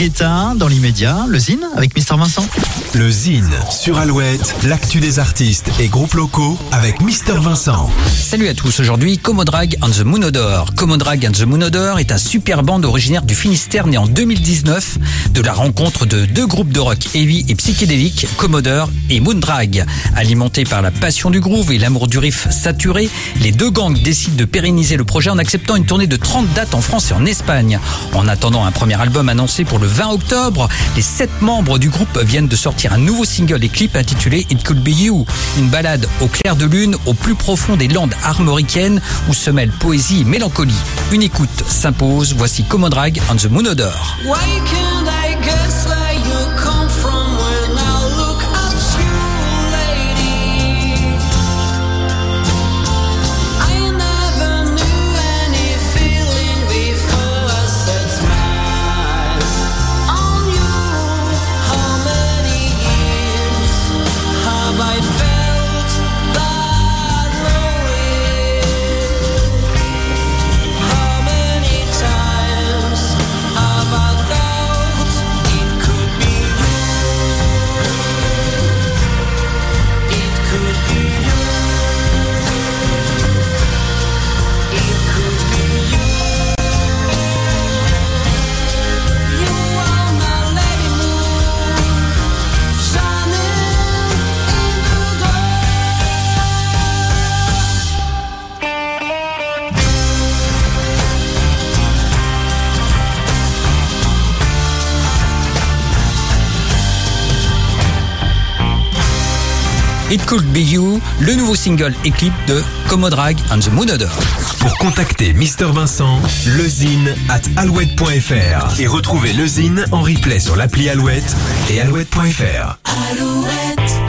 Guetta dans l'immédiat, Le Zine avec Mr Vincent. Le Zine sur Alouette, l'actu des artistes et groupes locaux avec Mr Vincent. Salut à tous, aujourd'hui Commodrag and the Moonodor. Commodrag and the Moonodor est un super band originaire du Finistère né en 2019 de la rencontre de deux groupes de rock heavy et psychédélique, Commodore et Moondrag. Alimentés par la passion du groove et l'amour du riff saturé, les deux gangs décident de pérenniser le projet en acceptant une tournée de 30 dates en France et en Espagne. En attendant un premier album annoncé pour le 20 octobre, les 7 membres du groupe viennent de sortir un nouveau single et clip intitulé It Could Be You, une balade au clair de lune, au plus profond des landes armoricaines où se mêlent poésie et mélancolie. Une écoute s'impose, voici Commodrag and the Moonodor. It Could Be You, le nouveau single et clip de Commodrag and the Moonodor. Pour contacter Mr Vincent, lezine@alouette.fr et retrouver Le Zine en replay sur l'appli Alouette et alouette.fr. Alouette.